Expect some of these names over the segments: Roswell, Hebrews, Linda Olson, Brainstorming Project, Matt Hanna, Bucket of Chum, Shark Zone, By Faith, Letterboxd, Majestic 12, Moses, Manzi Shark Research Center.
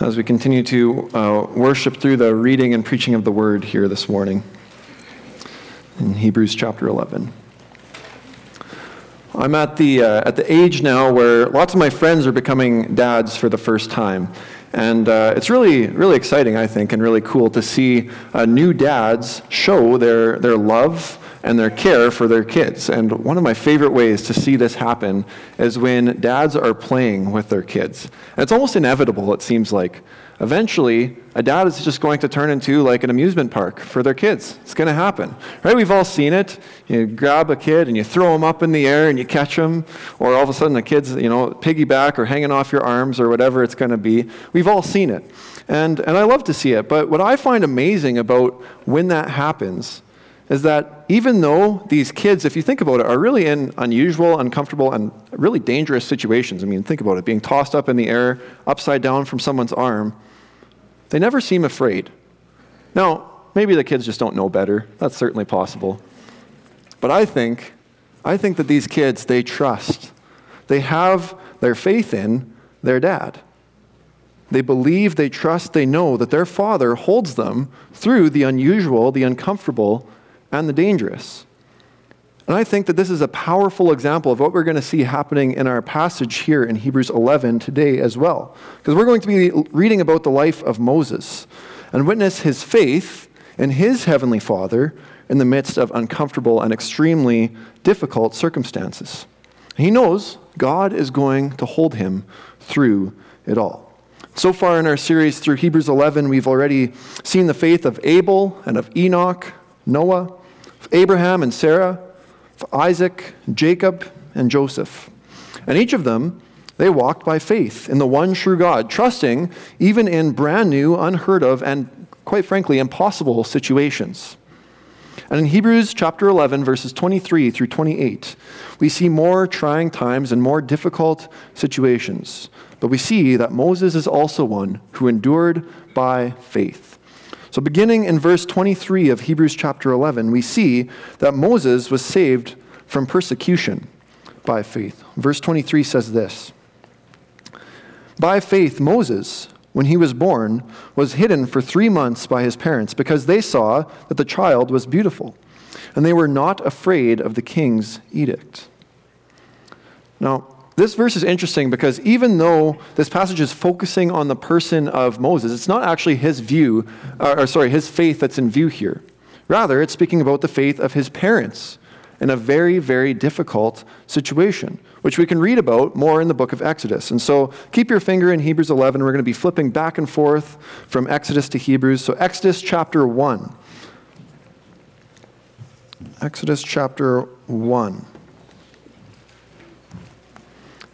as we continue to worship through the reading and preaching of the word here this morning in Hebrews chapter 11. I'm at the age now where lots of my friends are becoming dads for the first time. And it's really, really exciting, I think, and really cool to see new dads show their love and their care for their kids. And one of my favorite ways to see this happen is when dads are playing with their kids. And it's almost inevitable, it seems like. Eventually, a dad is just going to turn into like an amusement park for their kids. It's going to happen, right? We've all seen it. You grab a kid and you throw them up in the air and you catch them, or all of a sudden the kid's, piggyback or hanging off your arms or whatever it's going to be. We've all seen it, and I love to see it. But what I find amazing about when that happens is that even though these kids, if you think about it, are really in unusual, uncomfortable, and really dangerous situations. I mean, think about it, being tossed up in the air, upside down from someone's arm, they never seem afraid. Now, maybe the kids just don't know better. That's certainly possible. But I think that these kids, they trust. They have their faith in their dad. They believe, they trust, they know that their father holds them through the unusual, the uncomfortable, and the dangerous. And I think that this is a powerful example of what we're going to see happening in our passage here in Hebrews 11 today as well. Because we're going to be reading about the life of Moses and witness his faith in his heavenly Father in the midst of uncomfortable and extremely difficult circumstances. He knows God is going to hold him through it all. So far in our series through Hebrews 11, we've already seen the faith of Abel and of Enoch, Noah, of Abraham and Sarah, of Isaac, Jacob, and Joseph. And each of them, they walked by faith in the one true God, trusting even in brand new, unheard of, and quite frankly, impossible situations. And in Hebrews chapter 11, verses 23 through 28, we see more trying times and more difficult situations. But we see that Moses is also one who endured by faith. So beginning in verse 23 of Hebrews chapter 11, we see that Moses was saved from persecution by faith. Verse 23 says this: "By faith, Moses, when he was born, was hidden for 3 months by his parents because they saw that the child was beautiful, and they were not afraid of the king's edict." Now, this verse is interesting because even though this passage is focusing on the person of Moses, it's not actually his faith that's in view here. Rather, it's speaking about the faith of his parents in a very, very difficult situation, which we can read about more in the book of Exodus. And so keep your finger in Hebrews 11. We're going to be flipping back and forth from Exodus to Hebrews. So Exodus chapter 1.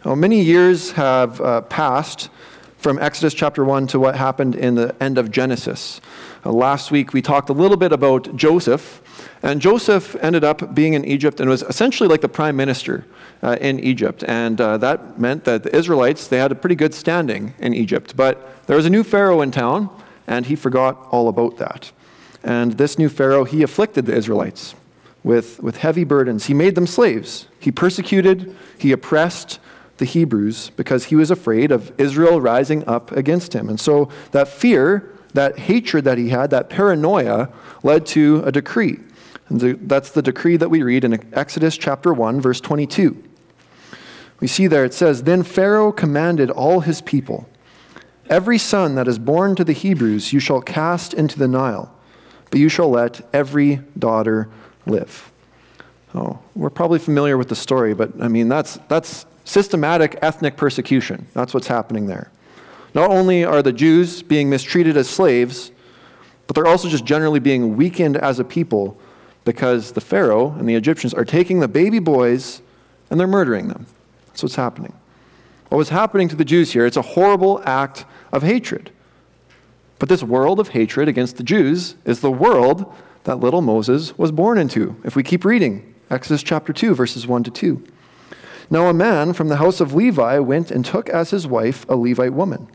Now, many years have passed from Exodus chapter 1 to what happened in the end of Genesis. Last week, we talked a little bit about Joseph, and Joseph ended up being in Egypt and was essentially like the prime minister in Egypt, and that meant that the Israelites, they had a pretty good standing in Egypt, but there was a new pharaoh in town, and he forgot all about that. And this new pharaoh, he afflicted the Israelites with heavy burdens. He made them slaves. He persecuted, he oppressed the Hebrews because he was afraid of Israel rising up against him. And so that fear, that hatred that he had, that paranoia led to a decree. And that's the decree that we read in Exodus chapter 1, verse 22. We see there it says, "Then Pharaoh commanded all his people, 'Every son that is born to the Hebrews you shall cast into the Nile, but you shall let every daughter live.'" Oh, we're probably familiar with the story, but I mean, that's systematic ethnic persecution. That's what's happening there. Not only are the Jews being mistreated as slaves, but they're also just generally being weakened as a people because the Pharaoh and the Egyptians are taking the baby boys and they're murdering them. That's what's happening. What was happening to the Jews here, it's a horrible act of hatred. But this world of hatred against the Jews is the world that little Moses was born into. If we keep reading, Exodus chapter 2, verses 1 to 2. "Now a man from the house of Levi went and took as his wife a Levite woman.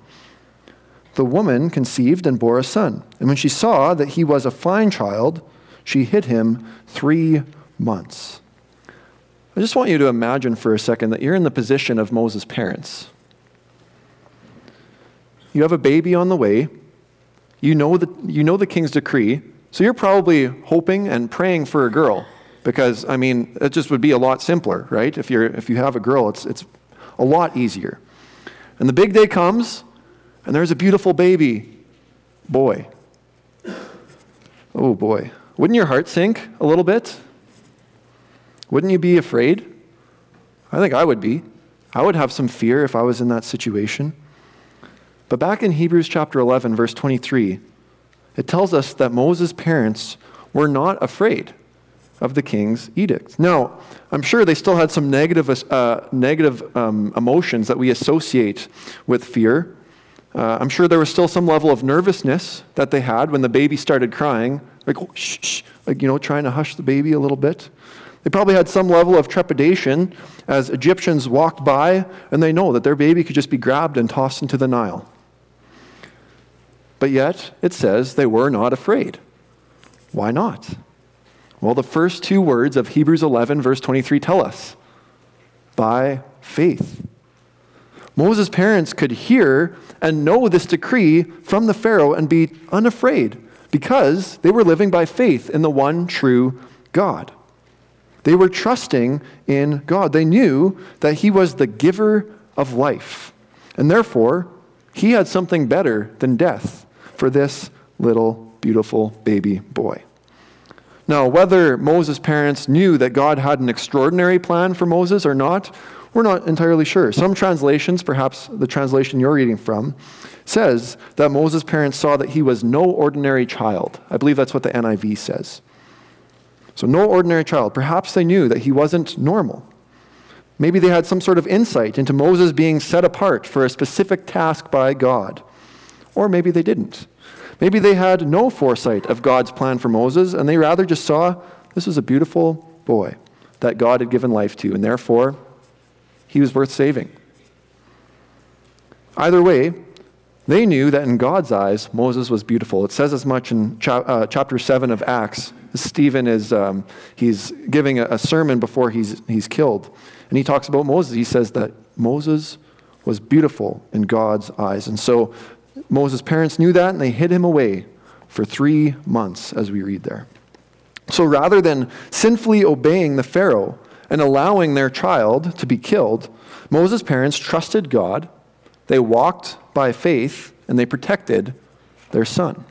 The woman conceived and bore a son, and when she saw that he was a fine child, she hid him 3 months." I just want you to imagine for a second that you're in the position of Moses' parents. You have a baby on the way. You know the king's decree. So you're probably hoping and praying for a girl because, I mean, it just would be a lot simpler, right? If you have a girl, it's a lot easier. And the big day comes, and there's a beautiful baby boy. Oh boy. Wouldn't your heart sink a little bit? Wouldn't you be afraid? I think I would be. I would have some fear if I was in that situation. But back in Hebrews chapter 11, verse 23, it tells us that Moses' parents were not afraid of the king's edict. Now, I'm sure they still had some negative emotions that we associate with fear. I'm sure there was still some level of nervousness that they had when the baby started crying, like, oh, shh, shh, like, you know, trying to hush the baby a little bit. They probably had some level of trepidation as Egyptians walked by, and they know that their baby could just be grabbed and tossed into the Nile. But yet, it says they were not afraid. Why not? Well, the first two words of Hebrews 11, verse 23 tell us, by faith. Moses' parents could hear and know this decree from the Pharaoh and be unafraid because they were living by faith in the one true God. They were trusting in God. They knew that he was the giver of life, and therefore, he had something better than death for this little, beautiful baby boy. Now, whether Moses' parents knew that God had an extraordinary plan for Moses or not, we're not entirely sure. Some translations, perhaps the translation you're reading from, says that Moses' parents saw that he was no ordinary child. I believe that's what the NIV says. So no ordinary child. Perhaps they knew that he wasn't normal. Maybe they had some sort of insight into Moses being set apart for a specific task by God. Or maybe they didn't. Maybe they had no foresight of God's plan for Moses, and they rather just saw this was a beautiful boy that God had given life to, and therefore, he was worth saving. Either way, they knew that in God's eyes, Moses was beautiful. It says as much in chapter 7 of Acts. Stephen is he's giving a sermon before he's killed. And he talks about Moses. He says that Moses was beautiful in God's eyes. And so Moses' parents knew that, and they hid him away for 3 months, as we read there. So rather than sinfully obeying the Pharaoh and allowing their child to be killed, Moses' parents trusted God. They walked by faith, and they protected their son.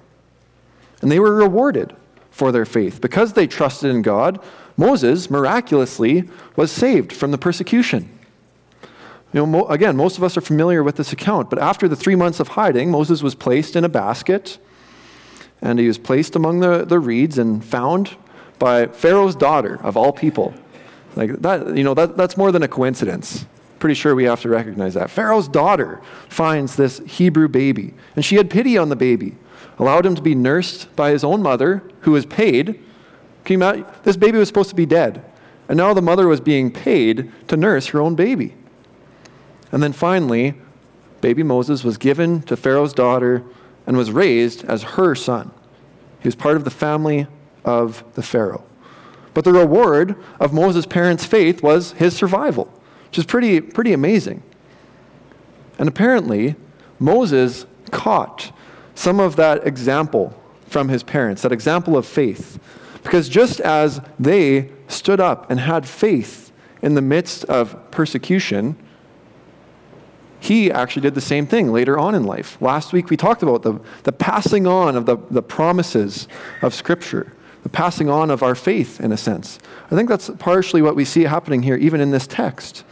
And they were rewarded for their faith. Because they trusted in God, Moses miraculously was saved from the persecution. You know, again, most of us are familiar with this account, but after the 3 months of hiding, Moses was placed in a basket, and he was placed among the reeds and found by Pharaoh's daughter, of all people. Like that, you know, that's more than a coincidence. Pretty sure we have to recognize that. Pharaoh's daughter finds this Hebrew baby, and she had pity on the baby, allowed him to be nursed by his own mother, who was paid. This baby was supposed to be dead, and now the mother was being paid to nurse her own baby. And then finally, baby Moses was given to Pharaoh's daughter and was raised as her son. He was part of the family of the Pharaoh. But the reward of Moses' parents' faith was his survival, which is pretty amazing. And apparently, Moses caught some of that example from his parents, that example of faith. Because just as they stood up and had faith in the midst of persecution, he actually did the same thing later on in life. Last week we talked about the passing on of the promises of Scripture, the passing on of our faith in a sense. I think that's partially what we see happening here even in this text.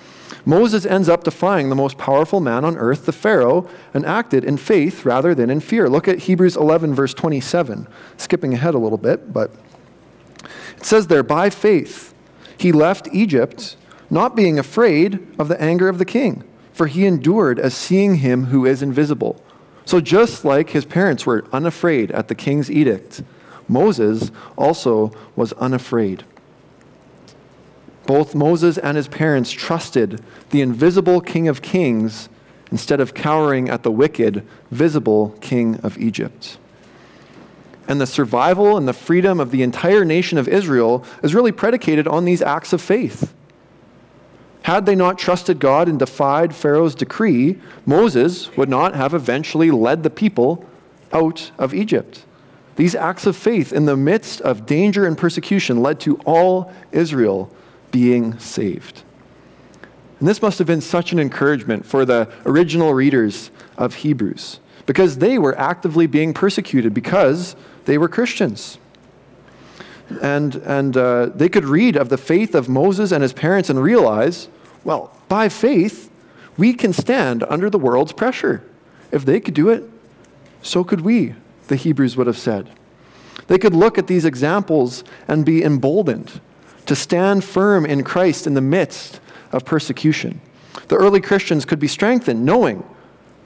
Moses ends up defying the most powerful man on earth, the Pharaoh, and acted in faith rather than in fear. Look at Hebrews 11, verse 27, skipping ahead a little bit, but it says there, by faith, he left Egypt, not being afraid of the anger of the king, for he endured as seeing him who is invisible. So just like his parents were unafraid at the king's edict, Moses also was unafraid. Both Moses and his parents trusted the invisible King of Kings instead of cowering at the wicked, visible King of Egypt. And the survival and the freedom of the entire nation of Israel is really predicated on these acts of faith. Had they not trusted God and defied Pharaoh's decree, Moses would not have eventually led the people out of Egypt. These acts of faith in the midst of danger and persecution led to all Israel being saved. And this must have been such an encouragement for the original readers of Hebrews, because they were actively being persecuted because they were Christians. And they could read of the faith of Moses and his parents and realize, well, by faith, we can stand under the world's pressure. If they could do it, so could we, the Hebrews would have said. They could look at these examples and be emboldened to stand firm in Christ in the midst of persecution. The early Christians could be strengthened knowing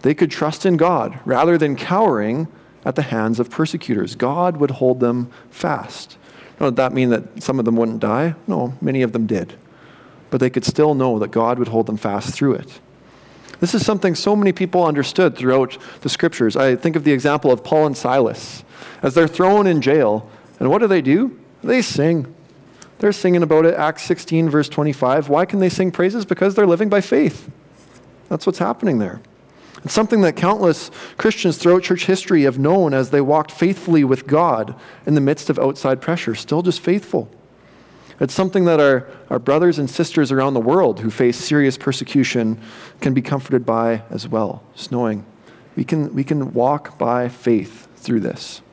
they could trust in God rather than cowering at the hands of persecutors. God would hold them fast. Now, did that mean that some of them wouldn't die? No, many of them did. But they could still know that God would hold them fast through it. This is something so many people understood throughout the scriptures. I think of the example of Paul and Silas. As they're thrown in jail, and what do? They sing. They're singing about it, Acts 16, verse 25. Why can they sing praises? Because they're living by faith. That's what's happening there. It's something that countless Christians throughout church history have known as they walked faithfully with God in the midst of outside pressure, still just faithful. It's something that our brothers and sisters around the world who face serious persecution can be comforted by as well, just knowing we can walk by faith through this.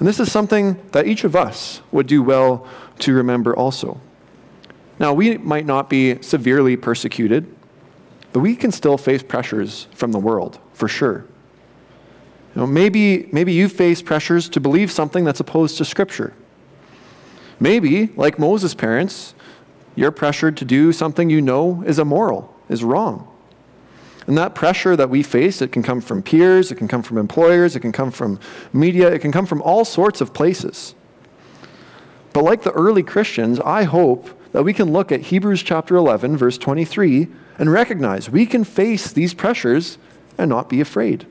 And this is something that each of us would do well to remember also. Now, we might not be severely persecuted, but we can still face pressures from the world, for sure. You know, maybe you face pressures to believe something that's opposed to Scripture. Maybe, like Moses' parents, you're pressured to do something you know is immoral, is wrong. And that pressure that we face, it can come from peers, it can come from employers, it can come from media, it can come from all sorts of places. But like the early Christians, I hope that we can look at Hebrews chapter 11, verse 23, and recognize we can face these pressures and not be afraid.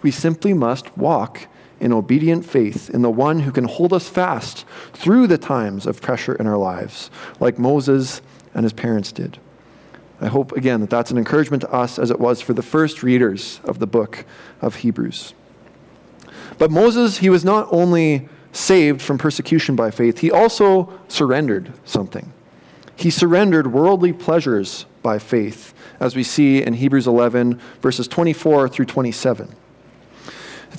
We simply must walk in obedient faith in the one who can hold us fast through the times of pressure in our lives, like Moses and his parents did. I hope, again, that that's an encouragement to us as it was for the first readers of the book of Hebrews. But Moses, he was not only saved from persecution by faith, he also surrendered something. He surrendered worldly pleasures by faith, as we see in Hebrews 11, verses 24 through 27. It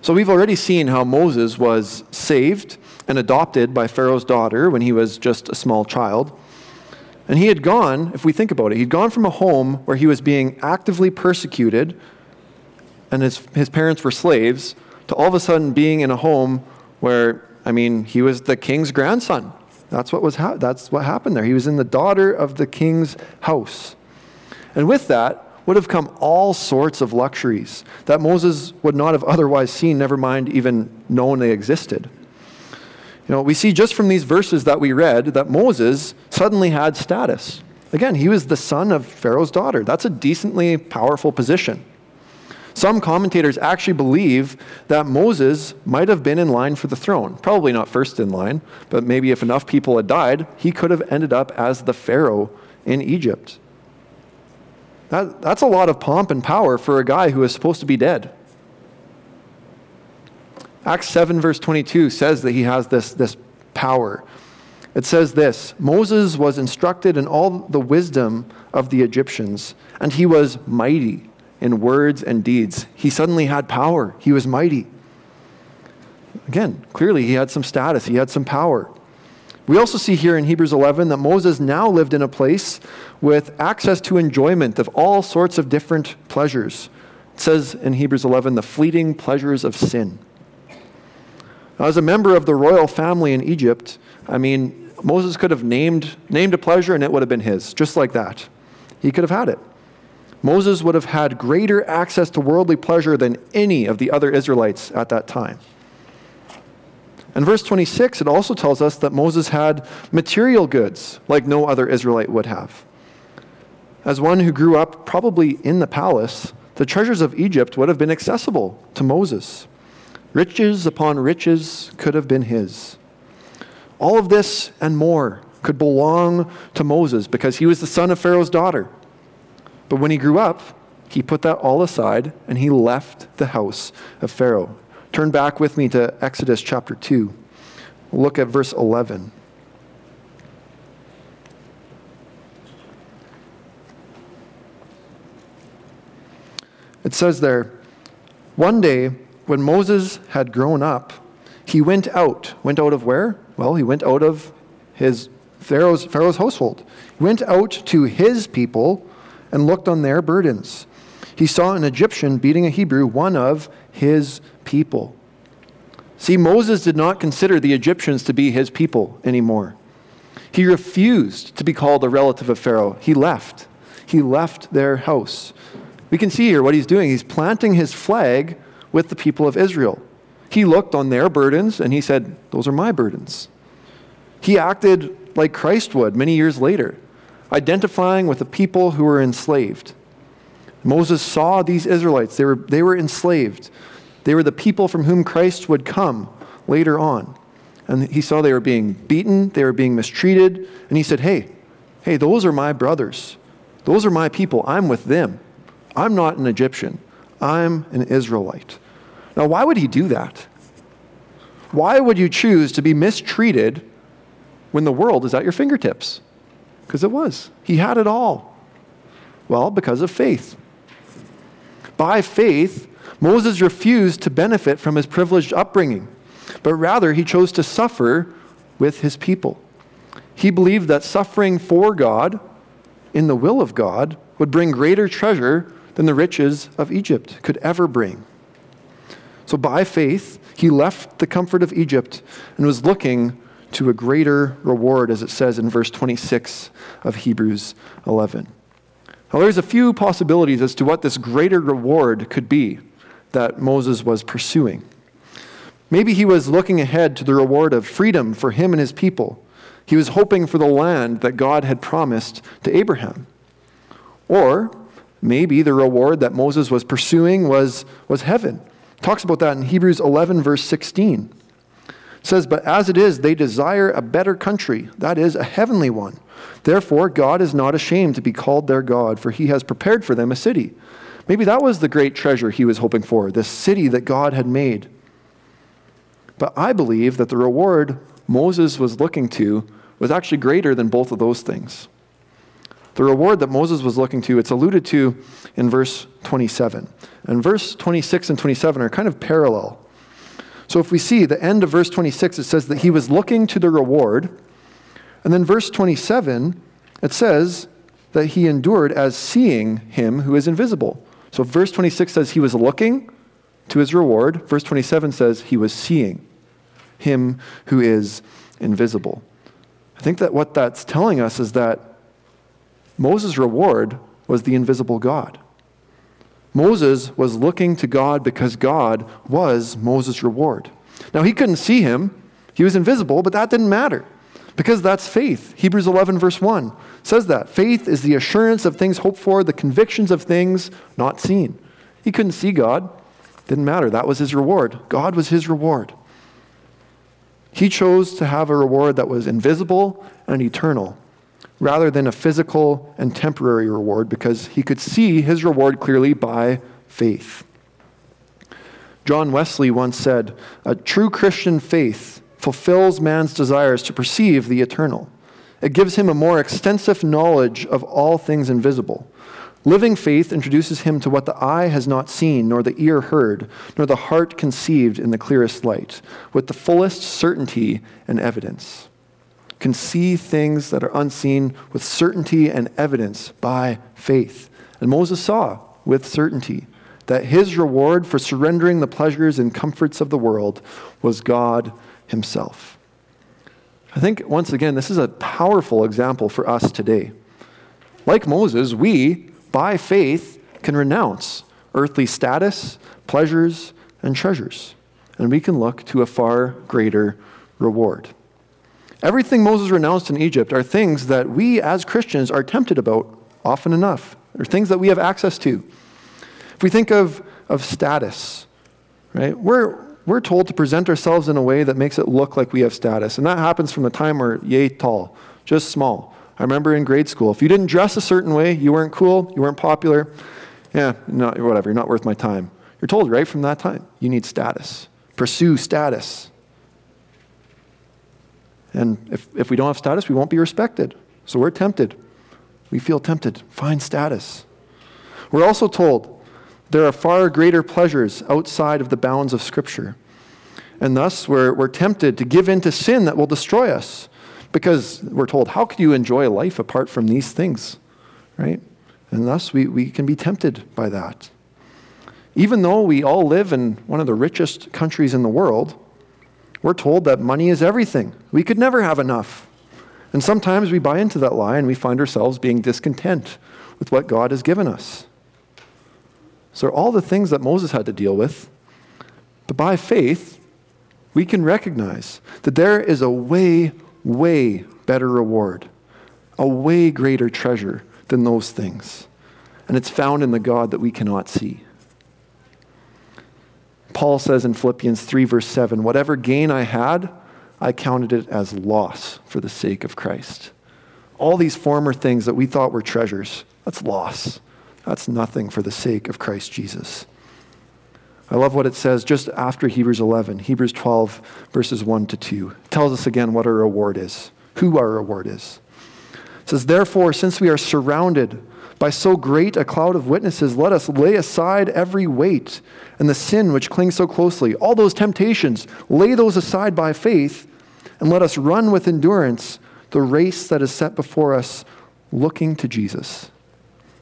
So we've already seen how Moses was saved and adopted by Pharaoh's daughter when he was just a small child. And he had gone, if we think about it, he'd gone from a home where he was being actively persecuted and his parents were slaves to all of a sudden being in a home where, he was the king's grandson. That's what happened there. He was in the daughter of the king's house. And with that would have come all sorts of luxuries that Moses would not have otherwise seen, never mind even known they existed. You know, we see just from these verses that we read that Moses suddenly had status. Again, he was the son of Pharaoh's daughter. That's a decently powerful position. Some commentators actually believe that Moses might have been in line for the throne. Probably not first in line, but maybe if enough people had died, he could have ended up as the Pharaoh in Egypt. That's a lot of pomp and power for a guy who is supposed to be dead. Acts 7 verse 22 says that he has this power. It says this, "Moses was instructed in all the wisdom of the Egyptians, and he was mighty in words and deeds." He suddenly had power. He was mighty. Again, clearly he had some status. He had some power. We also see here in Hebrews 11 that Moses now lived in a place with access to enjoyment of all sorts of different pleasures. It says in Hebrews 11, the fleeting pleasures of sin. Now, as a member of the royal family in Egypt, Moses could have named a pleasure and it would have been his, just like that. He could have had it. Moses would have had greater access to worldly pleasure than any of the other Israelites at that time. In verse 26, it also tells us that Moses had material goods like no other Israelite would have. As one who grew up probably in the palace, the treasures of Egypt would have been accessible to Moses. Riches upon riches could have been his. All of this and more could belong to Moses because he was the son of Pharaoh's daughter. But when he grew up, he put that all aside and he left the house of Pharaoh. Turn back with me to Exodus chapter 2. Look at verse 11. It says there, one day when Moses had grown up, he went out. Went out of where? Well, he went out of his Pharaoh's household. He went out to his people and looked on their burdens. He saw an Egyptian beating a Hebrew, one of his people. See, Moses did not consider the Egyptians to be his people anymore. He refused to be called a relative of Pharaoh. He left. He left their house. We can see here what he's doing. He's planting his flag with the people of Israel. He looked on their burdens and he said, those are my burdens. He acted like Christ would many years later, identifying with the people who were enslaved. Moses saw these Israelites. They were enslaved. They were the people from whom Christ would come later on. And he saw they were being beaten, they were being mistreated, and he said, hey, those are my brothers. Those are my people. I'm with them. I'm not an Egyptian. I'm an Israelite. Now, why would he do that? Why would you choose to be mistreated when the world is at your fingertips? Because it was. He had it all. Well, because of faith. By faith, Moses refused to benefit from his privileged upbringing, but rather he chose to suffer with his people. He believed that suffering for God, in the will of God, would bring greater treasure than the riches of Egypt could ever bring. So by faith, he left the comfort of Egypt and was looking to a greater reward, as it says in verse 26 of Hebrews 11. Now, there's a few possibilities as to what this greater reward could be that Moses was pursuing. Maybe he was looking ahead to the reward of freedom for him and his people. He was hoping for the land that God had promised to Abraham. Or maybe the reward that Moses was pursuing was heaven. It talks about that in Hebrews 11, verse 16. It says, but as it is, they desire a better country, that is, a heavenly one. Therefore, God is not ashamed to be called their God, for he has prepared for them a city. Maybe that was the great treasure he was hoping for, this city that God had made. But I believe that the reward Moses was looking to was actually greater than both of those things. The reward that Moses was looking to, it's alluded to in verse 27. And verse 26 and 27 are kind of parallel. So if we see the end of verse 26, it says that he was looking to the reward. And then verse 27, it says that he endured as seeing him who is invisible. So verse 26 says he was looking to his reward. Verse 27 says he was seeing him who is invisible. I think that what that's telling us is that Moses' reward was the invisible God. Moses was looking to God because God was Moses' reward. Now, he couldn't see him. He was invisible, but that didn't matter because that's faith. Hebrews 11, verse 1 says that. Faith is the assurance of things hoped for, the convictions of things not seen. He couldn't see God. Didn't matter. That was his reward. God was his reward. He chose to have a reward that was invisible and eternal, rather than a physical and temporary reward, because he could see his reward clearly by faith. John Wesley once said, a true Christian faith fulfills man's desires to perceive the eternal. It gives him a more extensive knowledge of all things invisible. Living faith introduces him to what the eye has not seen, nor the ear heard, nor the heart conceived in the clearest light, with the fullest certainty and evidence. Can see things that are unseen with certainty and evidence by faith. And Moses saw with certainty that his reward for surrendering the pleasures and comforts of the world was God himself. I think, once again, this is a powerful example for us today. Like Moses, we, by faith, can renounce earthly status, pleasures, and treasures. And we can look to a far greater reward. Everything Moses renounced in Egypt are things that we as Christians are tempted about often enough. They're things that we have access to. If we think of status, right? We're told to present ourselves in a way that makes it look like we have status. And that happens from the time we're yay tall, just small. I remember in grade school, if you didn't dress a certain way, you weren't cool, you weren't popular, whatever, you're not worth my time. You're told right from that time, you need status. Pursue status. And if we don't have status, we won't be respected. So we're tempted. We feel tempted. Find status. We're also told there are far greater pleasures outside of the bounds of Scripture. And thus, we're tempted to give in to sin that will destroy us. Because we're told, how could you enjoy life apart from these things? Right? And thus, we can be tempted by that. Even though we all live in one of the richest countries in the world, we're told that money is everything. We could never have enough. And sometimes we buy into that lie and we find ourselves being discontent with what God has given us. So all the things that Moses had to deal with, but by faith, we can recognize that there is a way, way better reward, a way greater treasure than those things. And it's found in the God that we cannot see. Paul says in Philippians 3, verse 7, whatever gain I had, I counted it as loss for the sake of Christ. All these former things that we thought were treasures, that's loss. That's nothing for the sake of Christ Jesus. I love what it says just after Hebrews 11, Hebrews 12, verses 1 to 2. It tells us again what our reward is, who our reward is. It says, therefore, since we are surrounded by so great a cloud of witnesses, let us lay aside every weight and the sin which clings so closely. All those temptations, lay those aside by faith, and let us run with endurance the race that is set before us, looking to Jesus,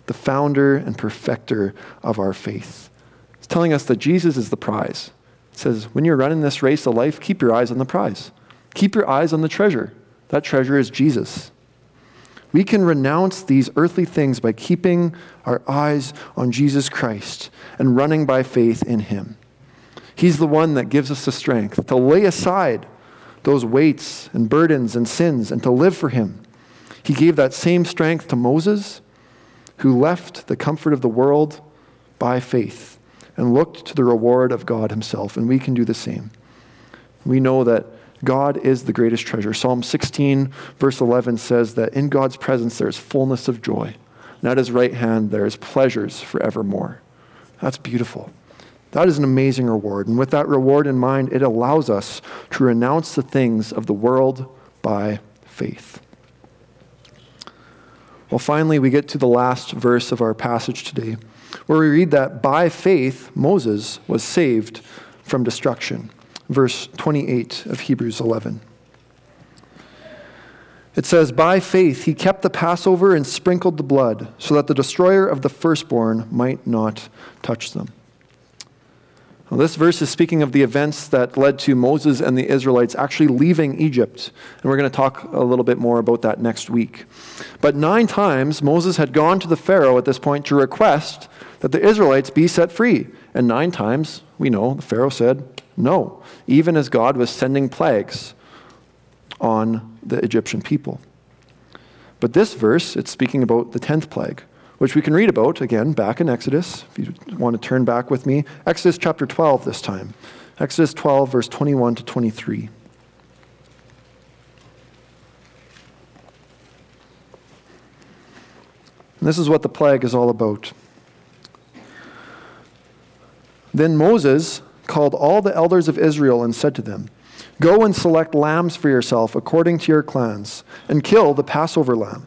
the founder and perfecter of our faith. It's telling us that Jesus is the prize. It says, when you're running this race of life, keep your eyes on the prize. Keep your eyes on the treasure. That treasure is Jesus. We can renounce these earthly things by keeping our eyes on Jesus Christ and running by faith in him. He's the one that gives us the strength to lay aside those weights and burdens and sins and to live for him. He gave that same strength to Moses, who left the comfort of the world by faith and looked to the reward of God himself. And we can do the same. We know that God is the greatest treasure. Psalm 16, verse 11 says that in God's presence there is fullness of joy, and at his right hand there is pleasures forevermore. That's beautiful. That is an amazing reward. And with that reward in mind, it allows us to renounce the things of the world by faith. Well, finally, we get to the last verse of our passage today, where we read that by faith, Moses was saved from destruction. Verse 28 of Hebrews 11. It says, by faith he kept the Passover and sprinkled the blood, so that the destroyer of the firstborn might not touch them. Now, this verse is speaking of the events that led to Moses and the Israelites actually leaving Egypt. And we're going to talk a little bit more about that next week. But 9 times Moses had gone to the Pharaoh at this point to request that the Israelites be set free. And 9 times, we know, the Pharaoh said no, even as God was sending plagues on the Egyptian people. But this verse, it's speaking about the 10th plague, which we can read about, again, back in Exodus. If you want to turn back with me, Exodus chapter 12 this time. Exodus 12, verse 21 to 23. And this is what the plague is all about. Then Moses called all the elders of Israel and said to them, go and select lambs for yourself according to your clans, and kill the Passover lamb.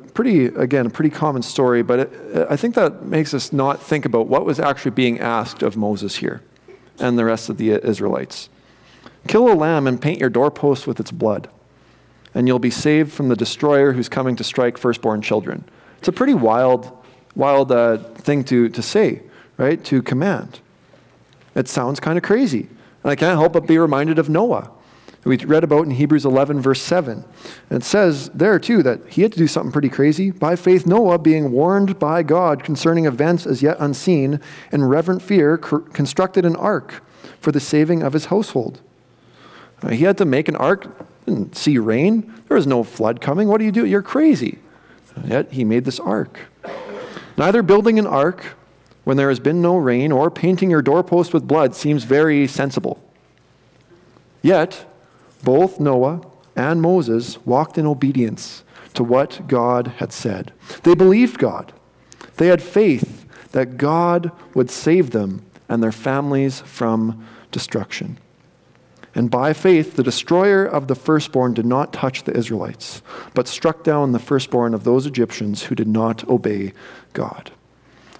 pretty, again, a pretty common story, but I think that makes us not think about what was actually being asked of Moses here and the rest of the Israelites. Kill a lamb and paint your doorpost with its blood, and you'll be saved from the destroyer who's coming to strike firstborn children. It's a pretty wild thing to say, right? To command. It sounds kind of crazy. And I can't help but be reminded of Noah, who we read about in Hebrews 11, verse 7. And it says there, too, that he had to do something pretty crazy. By faith, Noah, being warned by God concerning events as yet unseen, in reverent fear, constructed an ark for the saving of his household. He had to make an ark. Didn't see rain. There was no flood coming. What do you do? You're crazy. And yet he made this ark. Neither building an ark when there has been no rain or painting your doorpost with blood seems very sensible. Yet, both Noah and Moses walked in obedience to what God had said. They believed God. They had faith that God would save them and their families from destruction. And by faith, the destroyer of the firstborn did not touch the Israelites, but struck down the firstborn of those Egyptians who did not obey God.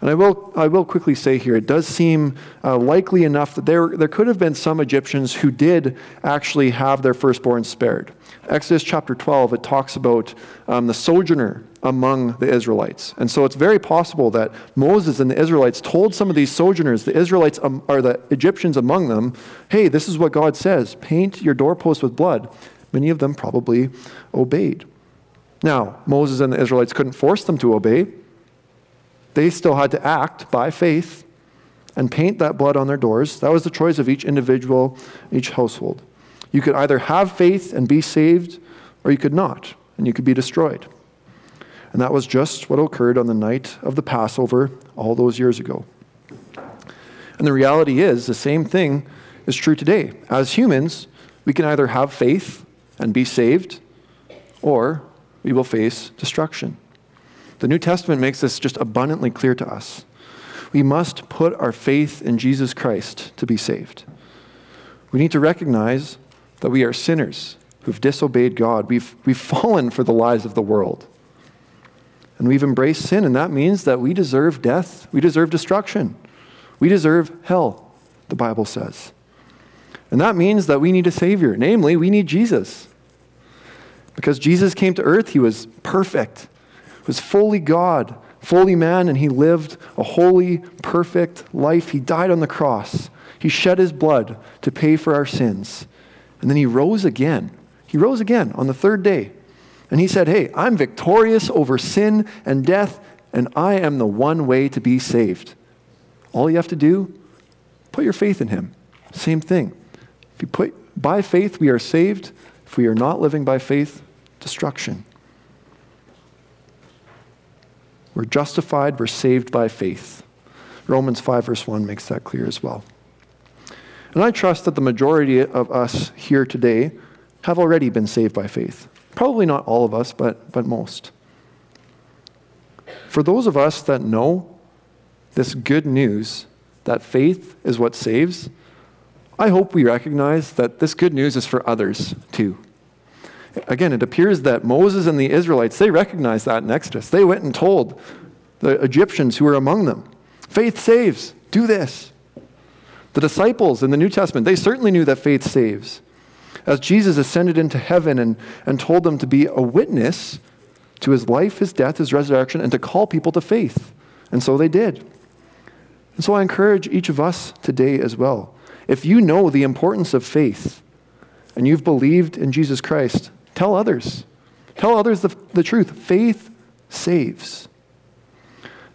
And I will quickly say here, it does seem likely enough that there could have been some Egyptians who did actually have their firstborn spared. Exodus chapter 12, it talks about the sojourner among the Israelites. And so it's very possible that Moses and the Israelites told some of these sojourners, the Israelites or the Egyptians among them, hey, this is what God says, paint your doorpost with blood. Many of them probably obeyed. Now, Moses and the Israelites couldn't force them to obey. They still had to act by faith and paint that blood on their doors. That was the choice of each individual, each household. You could either have faith and be saved, or you could not, and you could be destroyed. And that was just what occurred on the night of the Passover all those years ago. And the reality is, the same thing is true today. As humans, we can either have faith and be saved, or we will face destruction. The New Testament makes this just abundantly clear to us. We must put our faith in Jesus Christ to be saved. We need to recognize that we are sinners who've disobeyed God. We've fallen for the lies of the world. And we've embraced sin, and that means that we deserve death. We deserve destruction. We deserve hell, the Bible says. And that means that we need a Savior. Namely, we need Jesus. Because Jesus came to earth, he was perfect. Was fully God, fully man, and he lived a holy, perfect life. He died on the cross. He shed his blood to pay for our sins. And then he rose again. He rose again on the third day. And he said, hey, I'm victorious over sin and death, and I am the one way to be saved. All you have to do, put your faith in him. Same thing. If you put by faith, we are saved. If we are not living by faith, destruction. We're justified, we're saved by faith. Romans 5 verse 1 makes that clear as well. And I trust that the majority of us here today have already been saved by faith. Probably not all of us, but most. For those of us that know this good news, that faith is what saves, I hope we recognize that this good news is for others too. Again, it appears that Moses and the Israelites, they recognized that in Exodus. They went and told the Egyptians who were among them, faith saves, do this. The disciples in the New Testament, they certainly knew that faith saves. As Jesus ascended into heaven and told them to be a witness to his life, his death, his resurrection, and to call people to faith. And so they did. And so I encourage each of us today as well. If you know the importance of faith and you've believed in Jesus Christ, tell others. Tell others the truth. Faith saves.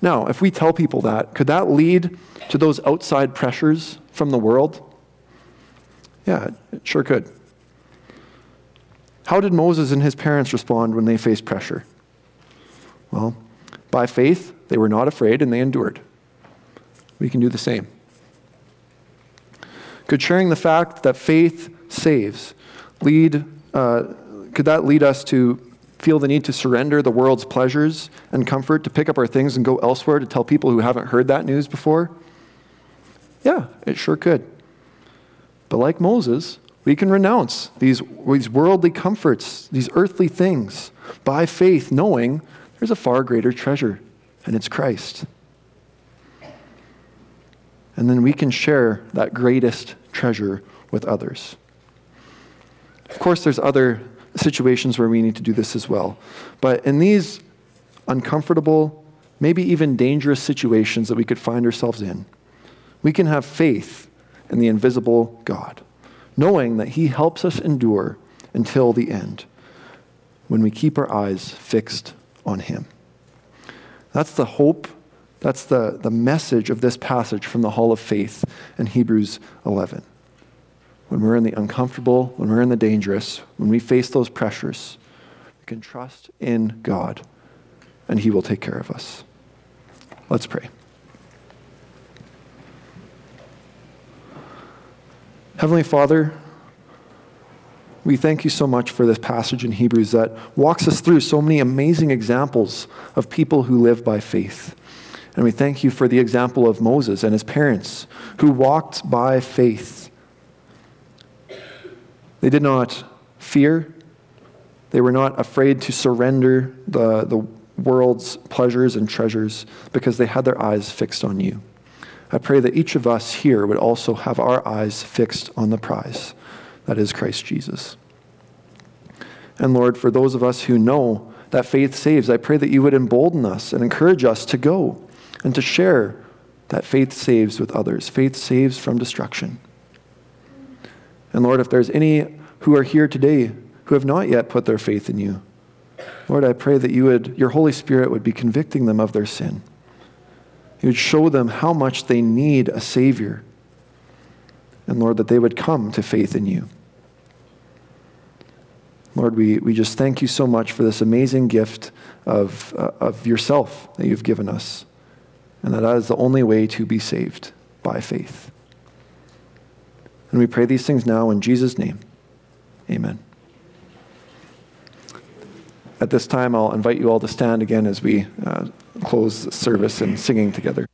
Now, if we tell people that, could that lead to those outside pressures from the world? Yeah, it sure could. How did Moses and his parents respond when they faced pressure? Well, by faith, they were not afraid and they endured. We can do the same. Could sharing the fact that faith saves could that lead us to feel the need to surrender the world's pleasures and comfort, to pick up our things and go elsewhere to tell people who haven't heard that news before? Yeah, it sure could. But like Moses, We can renounce these worldly comforts, these earthly things, by faith, knowing there's a far greater treasure, and it's Christ. And then we can share that greatest treasure with others. Of course, there's other situations where we need to do this as well. But in these uncomfortable, maybe even dangerous situations that we could find ourselves in, we can have faith in the invisible God, knowing that he helps us endure until the end when we keep our eyes fixed on him. That's the hope. That's the message of this passage from the Hall of Faith in Hebrews 11. When we're in the uncomfortable, when we're in the dangerous, when we face those pressures, we can trust in God, and he will take care of us. Let's pray. Heavenly Father, we thank you so much for this passage in Hebrews that walks us through so many amazing examples of people who live by faith. And we thank you for the example of Moses and his parents who walked by faith. They did not fear. They were not afraid to surrender the world's pleasures and treasures because they had their eyes fixed on you. I pray that each of us here would also have our eyes fixed on the prize, that is Christ Jesus. And Lord, for those of us who know that faith saves, I pray that you would embolden us and encourage us to go and to share that faith saves with others. Faith saves from destruction. And Lord, if there's any who are here today who have not yet put their faith in you, Lord, I pray that your Holy Spirit would be convicting them of their sin. You would show them how much they need a Savior. And Lord, that they would come to faith in you. Lord, we just thank you so much for this amazing gift of yourself that you've given us. And that is the only way to be saved, by faith. And we pray these things now in Jesus' name. Amen. At this time, I'll invite you all to stand again as we close the service and singing together.